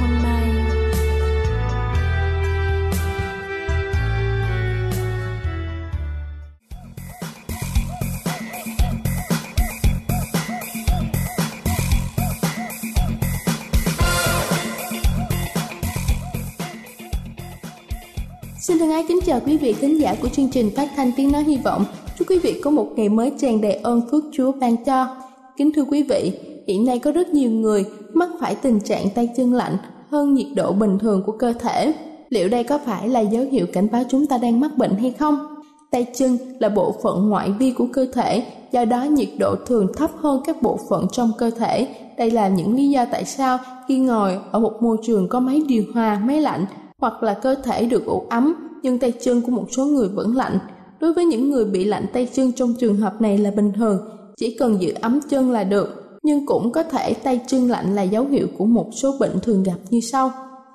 hôm nay. Xin thân ái kính chào quý vị khán giả của chương trình phát thanh Tiếng Nói Hy Vọng. Chúc quý vị có một ngày mới tràn đầy ơn phước Chúa ban cho. Kính thưa quý vị, hiện nay có rất nhiều người mắc phải tình trạng tay chân lạnh hơn nhiệt độ bình thường của cơ thể. Liệu đây có phải là dấu hiệu cảnh báo chúng ta đang mắc bệnh hay không? Tay chân là bộ phận ngoại vi của cơ thể, do đó nhiệt độ thường thấp hơn các bộ phận trong cơ thể. Đây là những lý do tại sao khi ngồi ở một môi trường có máy điều hòa, máy lạnh, hoặc là cơ thể được ủ ấm nhưng tay chân của một số người vẫn lạnh. Đối với những người bị lạnh tay chân, trong trường hợp này là bình thường, chỉ cần giữ ấm chân là được. Nhưng cũng có thể tay chân lạnh là dấu hiệu của một số bệnh thường gặp như sau.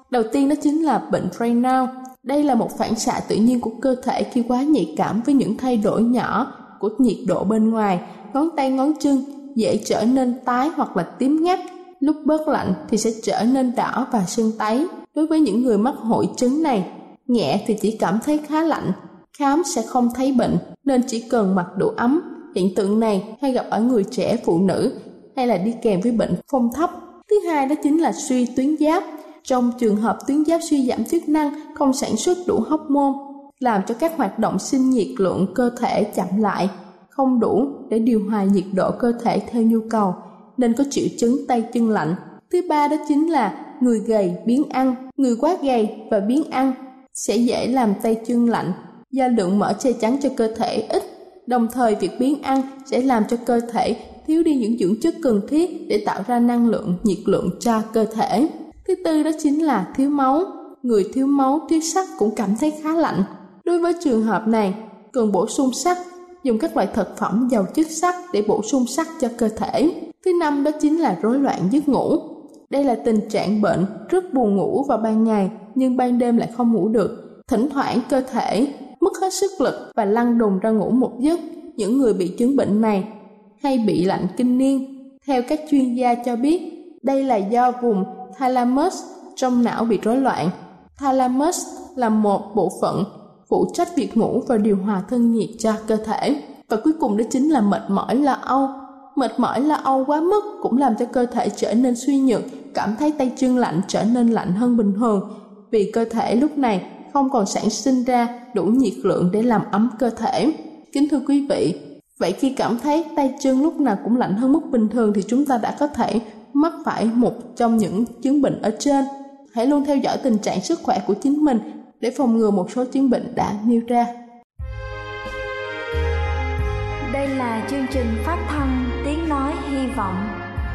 Đầu tiên đó chính là bệnh Raynaud. Đây là một phản xạ tự nhiên của cơ thể khi quá nhạy cảm với những thay đổi nhỏ của nhiệt độ bên ngoài. Ngón tay ngón chân dễ trở nên tái hoặc là tím ngắt. Lúc bớt lạnh thì sẽ trở nên đỏ và sưng tấy. Đối với những người mắc hội chứng này, nhẹ thì chỉ cảm thấy khá lạnh, khám sẽ không thấy bệnh, nên chỉ cần mặc đủ ấm. Hiện tượng này hay gặp ở người trẻ, phụ nữ hay là đi kèm với bệnh phong thấp. Thứ hai đó chính là suy tuyến giáp. Trong trường hợp tuyến giáp suy giảm chức năng, không sản xuất đủ hormone, làm cho các hoạt động sinh nhiệt lượng cơ thể chậm lại, không đủ để điều hòa nhiệt độ cơ thể theo nhu cầu, nên có triệu chứng tay chân lạnh. Thứ ba đó chính là người gầy biến ăn. Người quá gầy và biến ăn sẽ dễ làm tay chân lạnh, do lượng mỡ che chắn cho cơ thể ít. Đồng thời, việc biến ăn sẽ làm cho cơ thể thiếu đi những dưỡng chất cần thiết để tạo ra năng lượng, nhiệt lượng cho cơ thể. Thứ tư đó chính là thiếu máu. Người thiếu máu, thiếu sắt cũng cảm thấy khá lạnh. Đối với trường hợp này, cần bổ sung sắt, dùng các loại thực phẩm giàu chất sắt để bổ sung sắt cho cơ thể. Thứ năm đó chính là rối loạn giấc ngủ. Đây là tình trạng bệnh rất buồn ngủ vào ban ngày nhưng ban đêm lại không ngủ được. Thỉnh thoảng cơ thể mất hết sức lực và lăn đùng ra ngủ một giấc. Những người bị chứng bệnh này hay bị lạnh kinh niên. Theo các chuyên gia cho biết, đây là do vùng thalamus trong não bị rối loạn. Thalamus là một bộ phận phụ trách việc ngủ và điều hòa thân nhiệt cho cơ thể. Và cuối cùng đó chính là mệt mỏi, lo âu. Mệt mỏi lo âu quá mức cũng làm cho cơ thể trở nên suy nhược, cảm thấy tay chân lạnh, trở nên lạnh hơn bình thường, vì cơ thể lúc này không còn sản sinh ra đủ nhiệt lượng để làm ấm cơ thể. Kính thưa quý vị, vậy khi cảm thấy tay chân lúc nào cũng lạnh hơn mức bình thường thì chúng ta đã có thể mắc phải một trong những chứng bệnh ở trên. Hãy luôn theo dõi tình trạng sức khỏe của chính mình để phòng ngừa một số chứng bệnh đã nêu ra. Đây là chương trình phát thanh Tiếng Nói Hy Vọng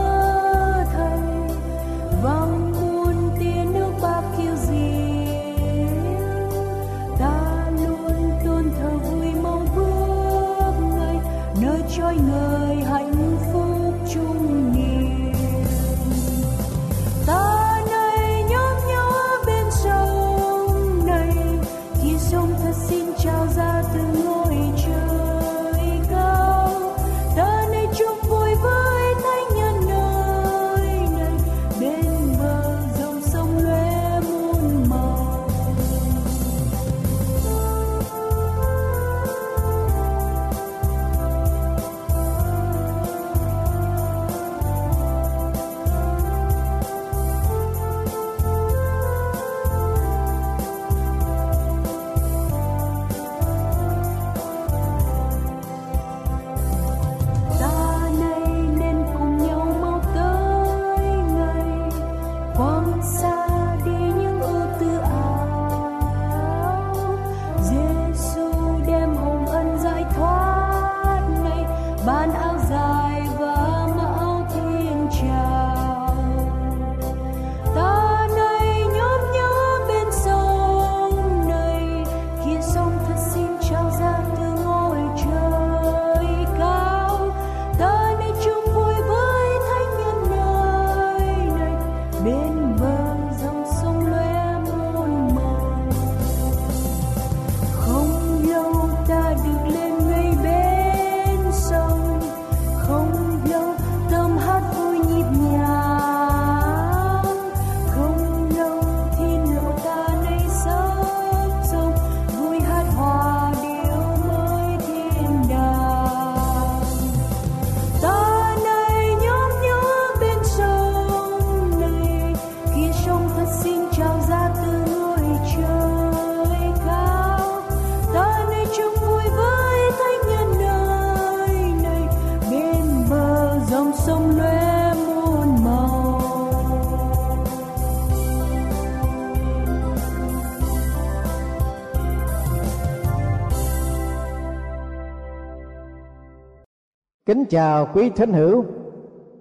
Kính chào quý thính hữu,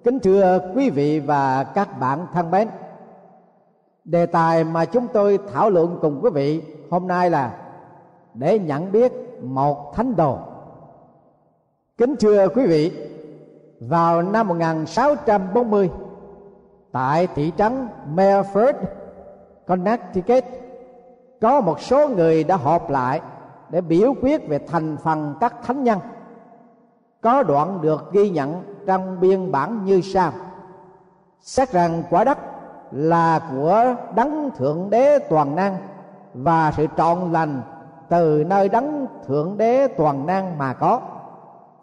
kính thưa quý vị và các bạn thân mến. Đề tài mà chúng tôi thảo luận cùng quý vị hôm nay là để nhận biết một thánh đồ. Kính thưa quý vị, vào năm 1640 tại thị trấn Melford, Connecticut, có một số người đã họp lại để biểu quyết về thành phần các thánh nhân. Có đoạn được ghi nhận trong biên bản như sau: xét rằng quả đất là của đấng thượng đế toàn năng, và sự trọn lành từ nơi đấng thượng đế toàn năng mà có.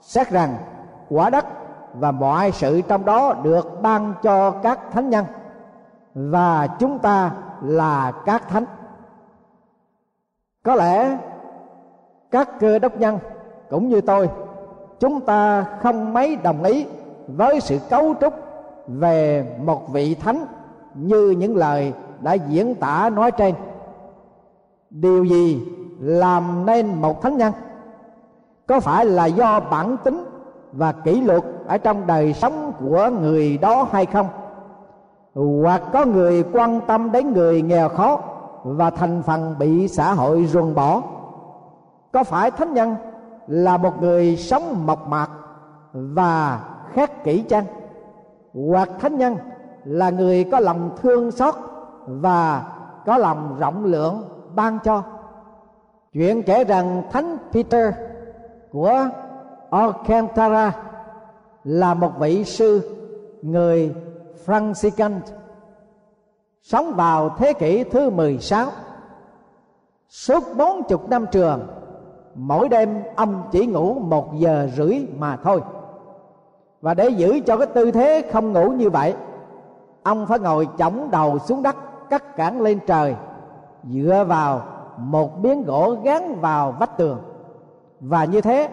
Xét rằng quả đất và mọi sự trong đó được ban cho các thánh nhân, và chúng ta là các thánh. Có lẽ các Cơ Đốc nhân cũng như tôi, chúng ta không mấy đồng ý với sự cấu trúc về một vị thánh như những lời đã diễn tả nói trên. Điều gì làm nên một thánh nhân? Có phải là do bản tính và kỷ luật ở trong đời sống của người đó hay không? Hoặc có người quan tâm đến người nghèo khó và thành phần bị xã hội ruồng bỏ. Có phải thánh nhân là một người sống mộc mạc và khắc kỷ chăng? Hoặc thánh nhân là người có lòng thương xót và có lòng rộng lượng ban cho? Chuyện kể rằng thánh Peter của Alcantara là một vị sư người Franciscan sống vào thế kỷ thứ 16. Suốt 40 năm trường, mỗi đêm ông chỉ ngủ 1 giờ rưỡi mà thôi. Và để giữ cho cái tư thế không ngủ như vậy, ông phải ngồi chỏng đầu xuống đất, cắt cẳng lên trời, dựa vào một miếng gỗ gắn vào vách tường. Và như thế,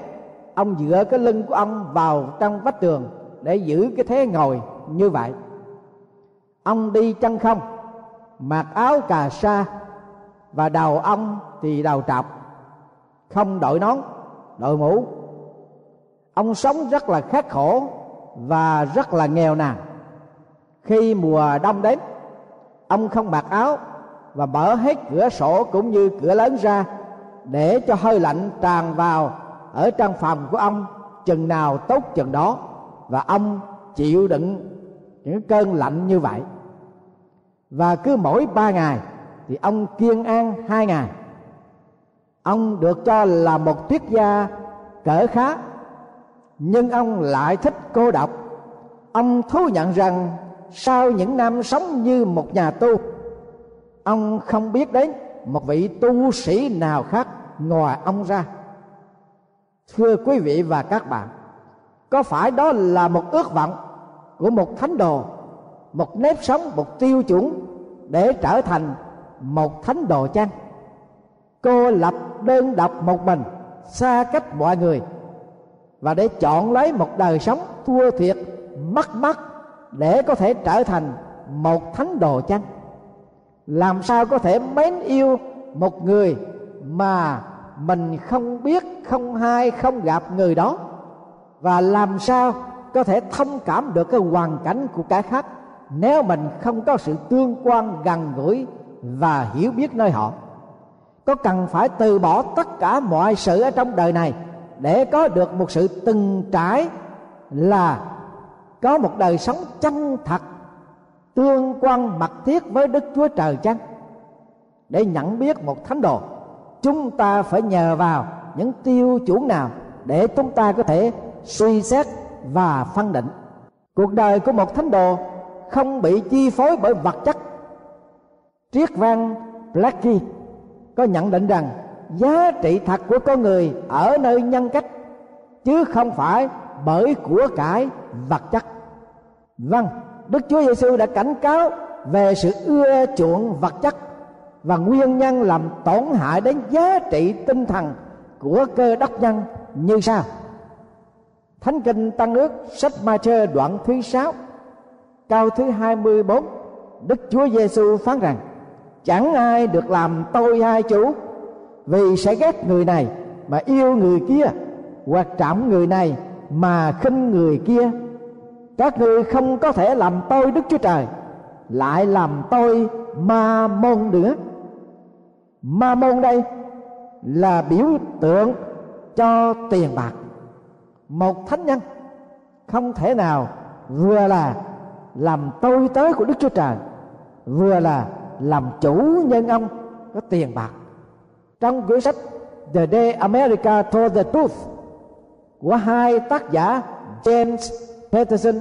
ông dựa cái lưng của ông vào trong vách tường để giữ cái thế ngồi như vậy. Ông đi chân không, mặc áo cà sa, và đầu ông thì đầu trọc, không đội nón, đội mũ. Ông sống rất là khắc khổ và rất là nghèo nàn. Khi mùa đông đến, ông không mặc áo và mở hết cửa sổ cũng như cửa lớn ra để cho hơi lạnh tràn vào ở trong phòng của ông chừng nào tốt chừng đó, và ông chịu đựng những cơn lạnh như vậy. Và cứ mỗi 3 ngày thì ông kiêng ăn 2 ngày. Ông được cho là một triết gia cỡ khá, nhưng ông lại thích cô độc. Ông thú nhận rằng sau những năm sống như một nhà tu, ông không biết đến một vị tu sĩ nào khác ngoài ông ra. Thưa quý vị và các bạn, có phải đó là một ước vọng của một thánh đồ, một nếp sống, một tiêu chuẩn để trở thành một thánh đồ chăng? Cô lập, đơn độc, một mình, xa cách mọi người, và để chọn lấy một đời sống thua thiệt, mất mát để có thể trở thành một thánh đồ chăng? Làm sao có thể mến yêu một người mà mình không biết, không hay, không gặp người đó? Và làm sao có thể thông cảm được cái hoàn cảnh của cái khác nếu mình không có sự tương quan gần gũi và hiểu biết nơi họ? Có cần phải từ bỏ tất cả mọi sự ở trong đời này để có được một sự từng trải, là có một đời sống chân thật, tương quan mật thiết với Đức Chúa Trời chăng? Để nhận biết một thánh đồ, chúng ta phải nhờ vào những tiêu chuẩn nào để chúng ta có thể suy xét và phân định? Cuộc đời của một thánh đồ không bị chi phối bởi vật chất. Triết văn Blackie có nhận định rằng giá trị thật của con người ở nơi nhân cách, chứ không phải bởi của cải vật chất. Vâng, Đức Chúa Giêsu đã cảnh cáo về sự ưa chuộng vật chất và nguyên nhân làm tổn hại đến giá trị tinh thần của cơ đốc nhân như sau. Thánh Kinh Tân Ước, sách Ma-thơ đoạn thứ 6 câu thứ 24, Đức Chúa Giêsu phán rằng: chẳng ai được làm tôi hai chủ, vì sẽ ghét người này mà yêu người kia, hoặc trọng người này mà khinh người kia. Các ngươi không có thể làm tôi Đức Chúa Trời, lại làm tôi Ma-môn nữa. Ma-môn đây là biểu tượng cho tiền bạc. Một thánh nhân không thể nào vừa là làm tôi tớ của Đức Chúa Trời, vừa là làm chủ nhân ông có tiền bạc. Trong quyển sách The Day America Told The Truth của hai tác giả James Peterson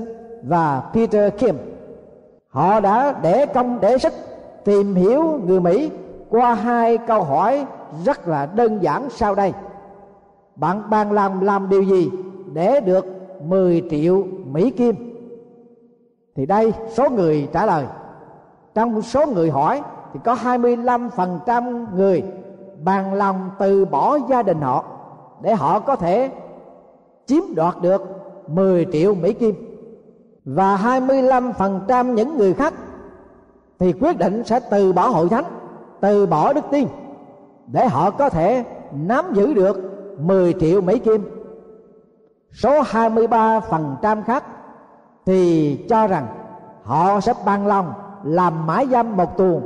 và Peter Kim, họ đã để công để sức tìm hiểu người Mỹ qua 2 câu hỏi rất là đơn giản sau đây. Bạn đang làm điều gì để được 10 triệu Mỹ Kim? Thì đây số người trả lời. Trong số người hỏi thì có 25% người bằng lòng từ bỏ gia đình họ để họ có thể chiếm đoạt được 10 triệu Mỹ Kim. Và 25% những người khác thì quyết định sẽ từ bỏ hội thánh, từ bỏ đức tin để họ có thể nắm giữ được 10 triệu Mỹ Kim. Số 23% khác thì cho rằng họ sẽ bằng lòng làm mãi giam một tuồng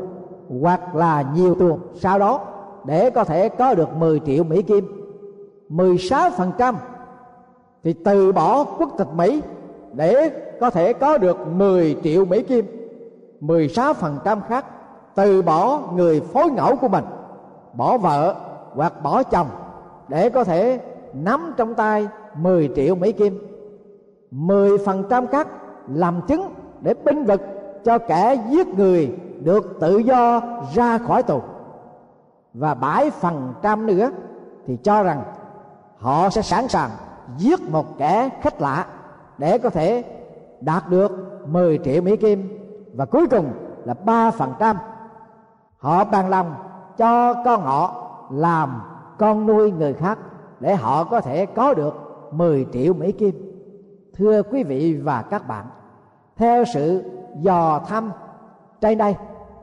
hoặc là nhiều tuồng sau đó để có thể có được 10 triệu Mỹ Kim. 16% thì từ bỏ quốc tịch Mỹ để có thể có được 10 triệu Mỹ Kim. 16% khác từ bỏ người phối ngẫu của mình, bỏ vợ hoặc bỏ chồng để có thể nắm trong tay 10 triệu Mỹ Kim. 10% khác làm chứng để binh vực cho kẻ giết người được tự do ra khỏi tù. Và 7% nữa thì cho rằng họ sẽ sẵn sàng giết một kẻ khách lạ để có thể đạt được 10 triệu Mỹ Kim. Và cuối cùng là 3% họ bằng lòng cho con họ làm con nuôi người khác để họ có thể có được 10 triệu Mỹ Kim. Thưa quý vị và các bạn, theo sự dò thăm trên đây,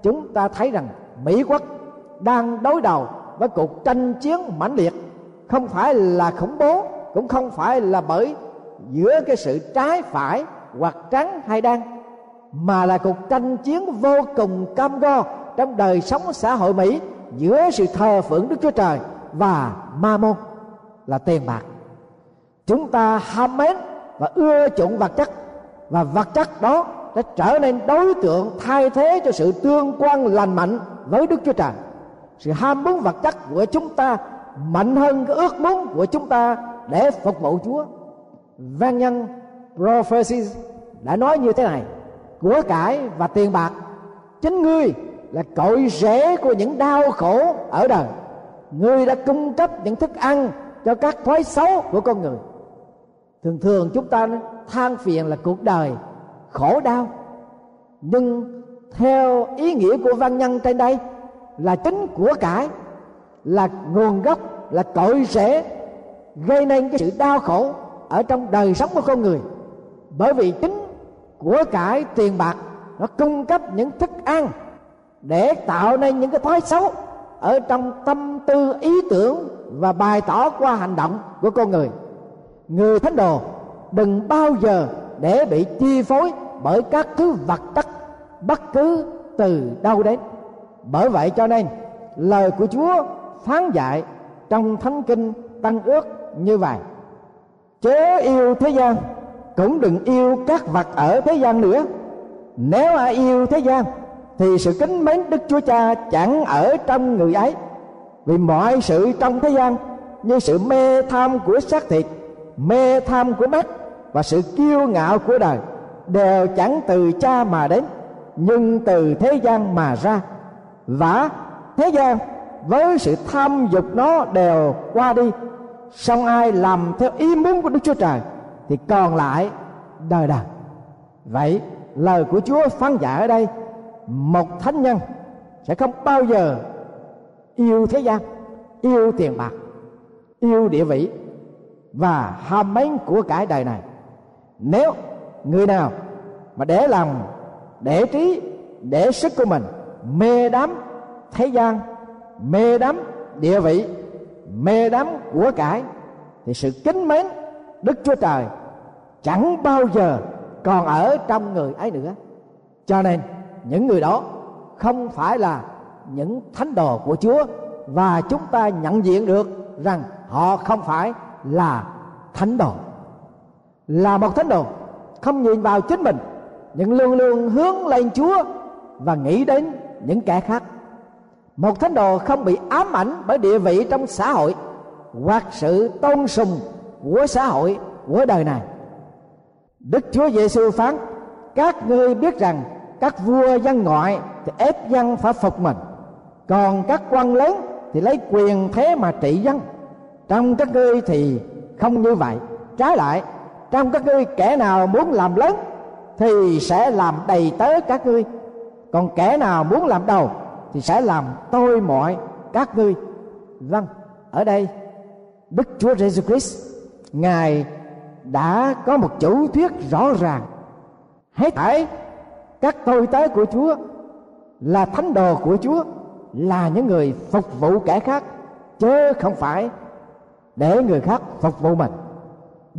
chúng ta thấy rằng Mỹ quốc đang đối đầu với cuộc tranh chiến mãnh liệt, không phải là khủng bố, cũng không phải là bởi giữa cái sự trái phải hoặc trắng hay đen, mà là cuộc tranh chiến vô cùng cam go trong đời sống xã hội Mỹ giữa sự thờ phượng Đức Chúa Trời và ma môn là tiền bạc. Chúng ta ham mến và ưa chuộng vật chất, và vật chất đó đã trở nên đối tượng thay thế cho sự tương quan lành mạnh với Đức Chúa Trời. Sự ham muốn vật chất của chúng ta mạnh hơn cái ước muốn của chúng ta để phục vụ Chúa. Văn nhân Franciscan đã nói như thế này: của cải và tiền bạc, chính ngươi là cội rễ của những đau khổ ở đời. Ngươi đã cung cấp những thức ăn cho các thói xấu của con người. Thường thường chúng ta than phiền là cuộc đời khổ đau, nhưng theo ý nghĩa của văn nhân trên đây là chính của cải là nguồn gốc, là cội rễ gây nên cái sự đau khổ ở trong đời sống của con người. Bởi vì chính của cải tiền bạc nó cung cấp những thức ăn để tạo nên những cái thói xấu ở trong tâm tư, ý tưởng và bày tỏ qua hành động của con người. Người thánh đồ đừng bao giờ để bị chi phối bởi các thứ vật chất bất cứ từ đâu đến. Bởi vậy cho nên lời của Chúa phán dạy trong Thánh Kinh Tân Ước như vậy: chớ yêu thế gian, cũng đừng yêu các vật ở thế gian nữa. Nếu ai yêu thế gian thì sự kính mến Đức Chúa Cha chẳng ở trong người ấy. Vì mọi sự trong thế gian, như sự mê tham của xác thịt, mê tham của mắt và sự kiêu ngạo của đời, đều chẳng từ Cha mà đến, nhưng từ thế gian mà ra. Vả thế gian với sự tham dục nó đều qua đi. Song ai làm theo ý muốn của Đức Chúa Trời thì còn lại đời đời. Vậy lời của Chúa phán dạy ở đây, một thánh nhân sẽ không bao giờ yêu thế gian, yêu tiền bạc, yêu địa vị và ham mến của cải đời này. Nếu người nào mà để lòng, để trí, để sức của mình mê đắm thế gian, mê đắm địa vị, mê đắm của cải, thì sự kính mến Đức Chúa Trời chẳng bao giờ còn ở trong người ấy nữa. Cho nên những người đó không phải là những thánh đồ của Chúa, và chúng ta nhận diện được rằng họ không phải là thánh đồ. Là một thánh đồ không nhìn vào chính mình, nhưng luôn luôn hướng lên Chúa và nghĩ đến những kẻ khác. Một thánh đồ không bị ám ảnh bởi địa vị trong xã hội hoặc sự tôn sùng của xã hội, của đời này. Đức Chúa Giêsu phán: các ngươi biết rằng các vua dân ngoại thì ép dân phải phục mình, còn các quan lớn thì lấy quyền thế mà trị dân. Trong các ngươi thì không như vậy. Trái lại, trong các ngươi kẻ nào muốn làm lớn thì sẽ làm đầy tớ các ngươi, còn kẻ nào muốn làm đầu thì sẽ làm tôi mọi các ngươi. Vâng, ở đây Đức Chúa Jesus Christ Ngài đã có một chủ thuyết rõ ràng: hết thảy các tôi tớ của Chúa là thánh đồ của Chúa, là những người phục vụ kẻ khác, chứ không phải để người khác phục vụ mình.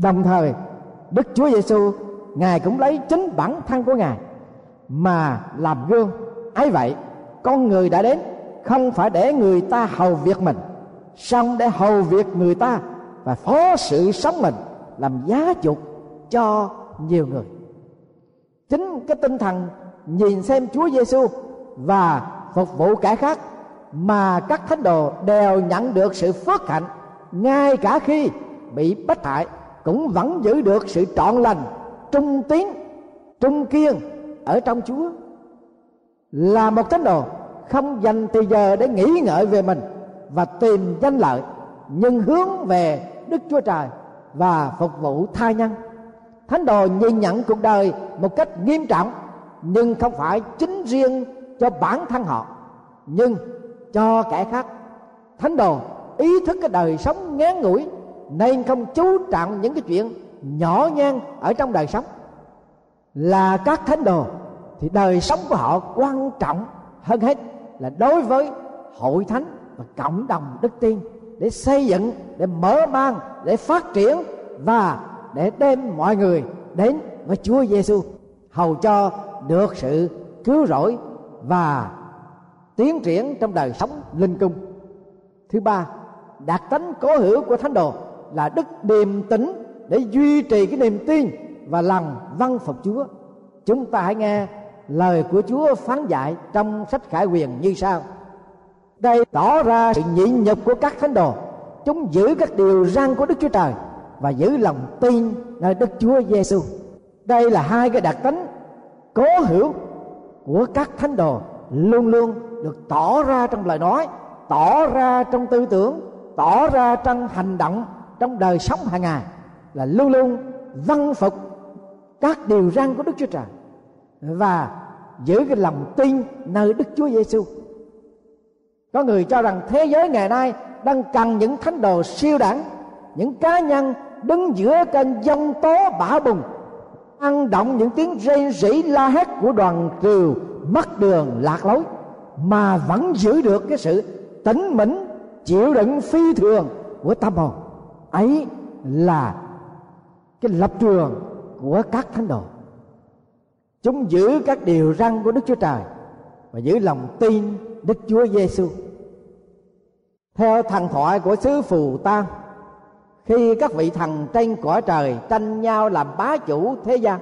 Đồng thời Đức Chúa Giêsu Ngài cũng lấy chính bản thân của Ngài mà làm gương. Ấy vậy, con người đã đến không phải để người ta hầu việc mình, song để hầu việc người ta và phó sự sống mình làm giá chuộc cho nhiều người. Chính cái tinh thần nhìn xem Chúa Giêsu và phục vụ kẻ khác mà các thánh đồ đều nhận được sự phước hạnh, ngay cả khi bị bách hại cũng vẫn giữ được sự trọn lành, trung tín, trung kiên ở trong Chúa. Là một thánh đồ không dành thời giờ để nghĩ ngợi về mình và tìm danh lợi, nhưng hướng về Đức Chúa Trời và phục vụ tha nhân. Thánh đồ nhìn nhận cuộc đời một cách nghiêm trọng, nhưng không phải chính riêng cho bản thân họ, nhưng cho kẻ khác. Thánh đồ ý thức cái đời sống ngắn ngủi nên không chú trọng những cái chuyện nhỏ nhen ở trong đời sống. Là các thánh đồ thì đời sống của họ quan trọng hơn hết là đối với hội thánh và cộng đồng đức tin, để xây dựng, để mở mang, để phát triển và để đem mọi người đến với Chúa Giêsu, hầu cho được sự cứu rỗi và tiến triển trong đời sống linh cung. Thứ ba, đặc tính cố hữu của thánh đồ là đức điềm tĩnh để duy trì cái niềm tin và lòng vâng phục Chúa. Chúng ta hãy nghe lời của Chúa phán dạy trong sách Khải Huyền như sau. Đây tỏ ra sự nhịn nhục của các thánh đồ. Chúng giữ các điều răn của Đức Chúa Trời và giữ lòng tin nơi Đức Chúa Giêsu. Đây là hai cái đặc tính cố hữu của các thánh đồ, luôn luôn được tỏ ra trong lời nói, tỏ ra trong tư tưởng, tỏ ra trong hành động, trong đời sống hàng ngày, là luôn luôn vâng phục các điều răn của Đức Chúa Trời và giữ cái lòng tin nơi Đức Chúa Giêsu. Có người cho rằng thế giới ngày nay đang cần những thánh đồ siêu đẳng, những cá nhân đứng giữa trên giông tố bão bùng, ăn động những tiếng rên rỉ la hét của đoàn trừ mất đường lạc lối, mà vẫn giữ được cái sự tĩnh mỉnh, chịu đựng phi thường của tâm hồn. Ấy là cái lập trường của các thánh đồ. Chúng giữ các điều răn của Đức Chúa Trời và giữ lòng tin Đức Chúa Giêsu. Theo thần thoại của xứ Phù Tang, khi các vị thần trên cõi trời tranh nhau làm bá chủ thế gian,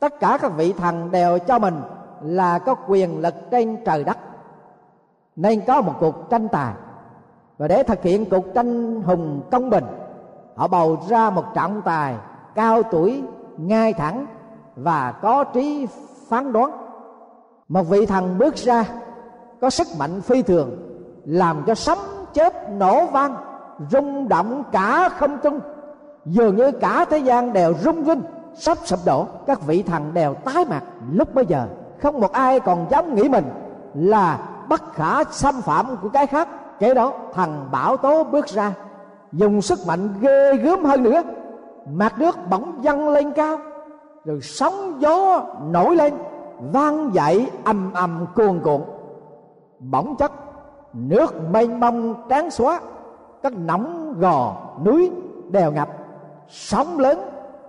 tất cả các vị thần đều cho mình là có quyền lực trên trời đất, nên có một cuộc tranh tài. Và để thực hiện cuộc tranh hùng công bình, họ bầu ra một trọng tài cao tuổi, ngay thẳng và có trí phán đoán. Một vị thần bước ra có sức mạnh phi thường, làm cho sấm chớp nổ vang, rung động cả không trung, dường như cả thế gian đều rung rinh, sắp sụp đổ. Các vị thần đều tái mặt. Lúc bấy giờ không một ai còn dám nghĩ mình là bất khả xâm phạm của cái khác. Kế đó thần bão tố bước ra, dùng sức mạnh ghê gớm hơn nữa, mặt nước bỗng dâng lên cao, rồi sóng gió nổi lên vang dậy ầm ầm cuồn cuộn. Bỗng chốc nước mênh mông tráng xóa, các nỏng gò núi đều ngập, sóng lớn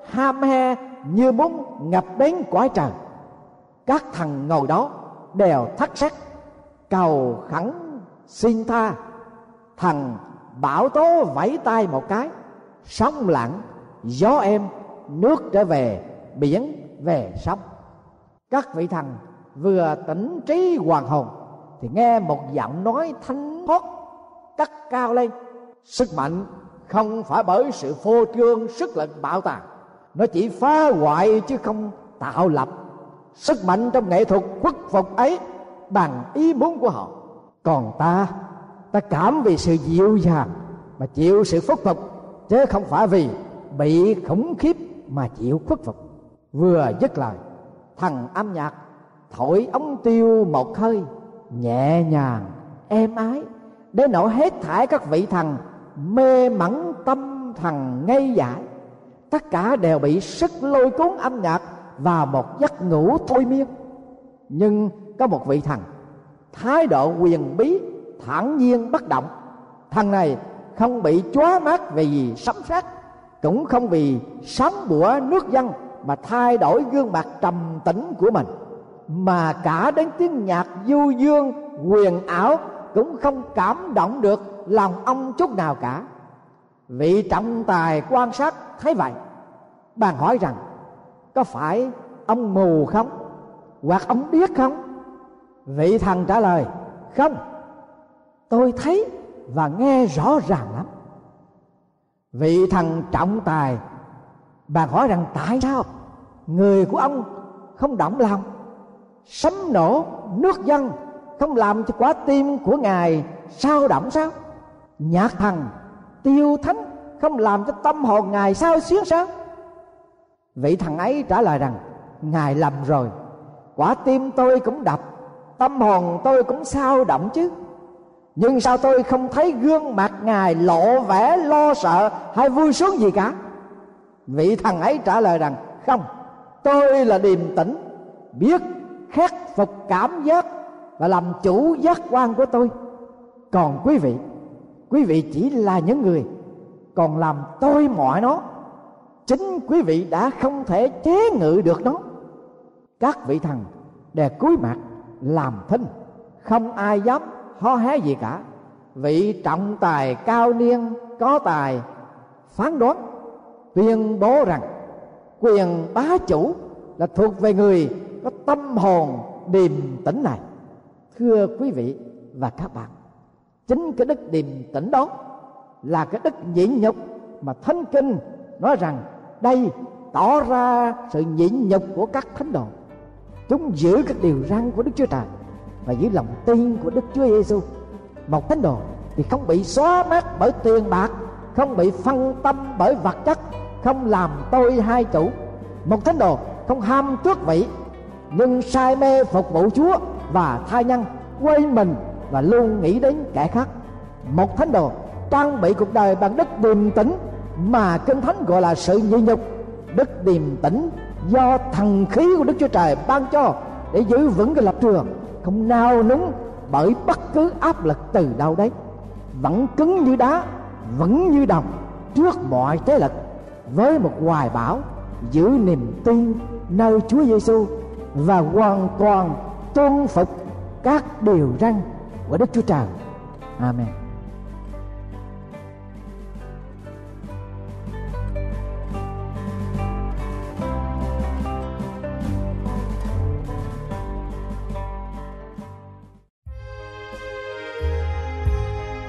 ham he như muốn ngập đến cõi trời. Các thần ngồi đó đều thất sắc, cầu khẩn xin tha. Thần bão tố vẫy tay một cái, sóng lặng, gió êm, nước trở về biển, về sóng. Các vị thần vừa tỉnh trí hoàn hồn thì nghe một giọng nói thánh thoát cất cao lên. Sức mạnh không phải bởi sự phô trương sức lực bạo tàng, nó chỉ phá hoại chứ không tạo lập. Sức mạnh trong nghệ thuật khuất phục ấy bằng ý muốn của họ. Còn ta cảm vì sự dịu dàng mà chịu sự khuất phục, chứ không phải vì bị khủng khiếp mà chịu khuất phục. Vừa dứt lời, thần âm nhạc thổi ống tiêu một hơi nhẹ nhàng êm ái, để nổi hết thải các vị thần mê mẩn tâm thần ngây dại. Tất cả đều bị sức lôi cuốn âm nhạc vào một giấc ngủ thôi miên. Nhưng có một vị thần thái độ quyền bí, thản nhiên bất động. Thần này không bị chóa mát vì sấm sét, cũng không vì sóng bủa nước dân mà thay đổi gương mặt trầm tĩnh của mình, mà cả đến tiếng nhạc du dương huyền ảo cũng không cảm động được lòng ông chút nào cả. Vị trọng tài quan sát thấy vậy, bèn hỏi rằng: có phải ông mù không, hoặc ông điếc không? Vị thần trả lời: không, tôi thấy và nghe rõ ràng lắm. Vị thần trọng tài bèn hỏi rằng: tại sao người của ông không động lòng? Sấm nổ nước dâng không làm cho quả tim của ngài sao động sao? Nhạc thần tiêu thánh không làm cho tâm hồn ngài sao xuyến sao? Vị thần ấy trả lời rằng: ngài lầm rồi, quả tim tôi cũng đập, tâm hồn tôi cũng sao động chứ. Nhưng sao tôi không thấy gương mặt ngài lộ vẻ lo sợ hay vui sướng gì cả? Vị thần ấy trả lời rằng: không, tôi là điềm tĩnh, biết khắc phục cảm giác và làm chủ giác quan của tôi. Còn quý vị chỉ là những người còn làm tôi mọi nó. Chính quý vị đã không thể chế ngự được nó. Các vị thần đều cúi mặt làm thinh, không ai dám hó hé gì cả. Vị trọng tài cao niên có tài phán đoán, tuyên bố rằng quyền bá chủ là thuộc về người có tâm hồn điềm tĩnh này. Thưa quý vị và các bạn, chính cái đức điềm tĩnh đó là cái đức nhịn nhục mà Thánh Kinh nói rằng đây tỏ ra sự nhịn nhục của các thánh đồ. Chúng giữ các điều răn của Đức Chúa Trời và giữ lòng tin của Đức Chúa Giêsu. Một thánh đồ thì không bị xóa mát bởi tiền bạc, không bị phân tâm bởi vật chất, không làm tôi hai chủ. Một thánh đồ không ham tước vị, nhưng say mê phục vụ Chúa và tha nhân, quay mình và luôn nghĩ đến kẻ khác. Một thánh đồ trang bị cuộc đời bằng đức điềm tĩnh mà Kinh Thánh gọi là sự nhịn nhục. Đức điềm tĩnh do thần khí của Đức Chúa Trời ban cho để giữ vững cái lập trường, không nao núng bởi bất cứ áp lực từ đâu đấy, vẫn cứng như đá, vẫn như đồng trước mọi thế lực, với một hoài bão giữ niềm tin nơi Chúa Giêsu và hoàn toàn tuân phục các điều răn của Đức Chúa Trời. Amen.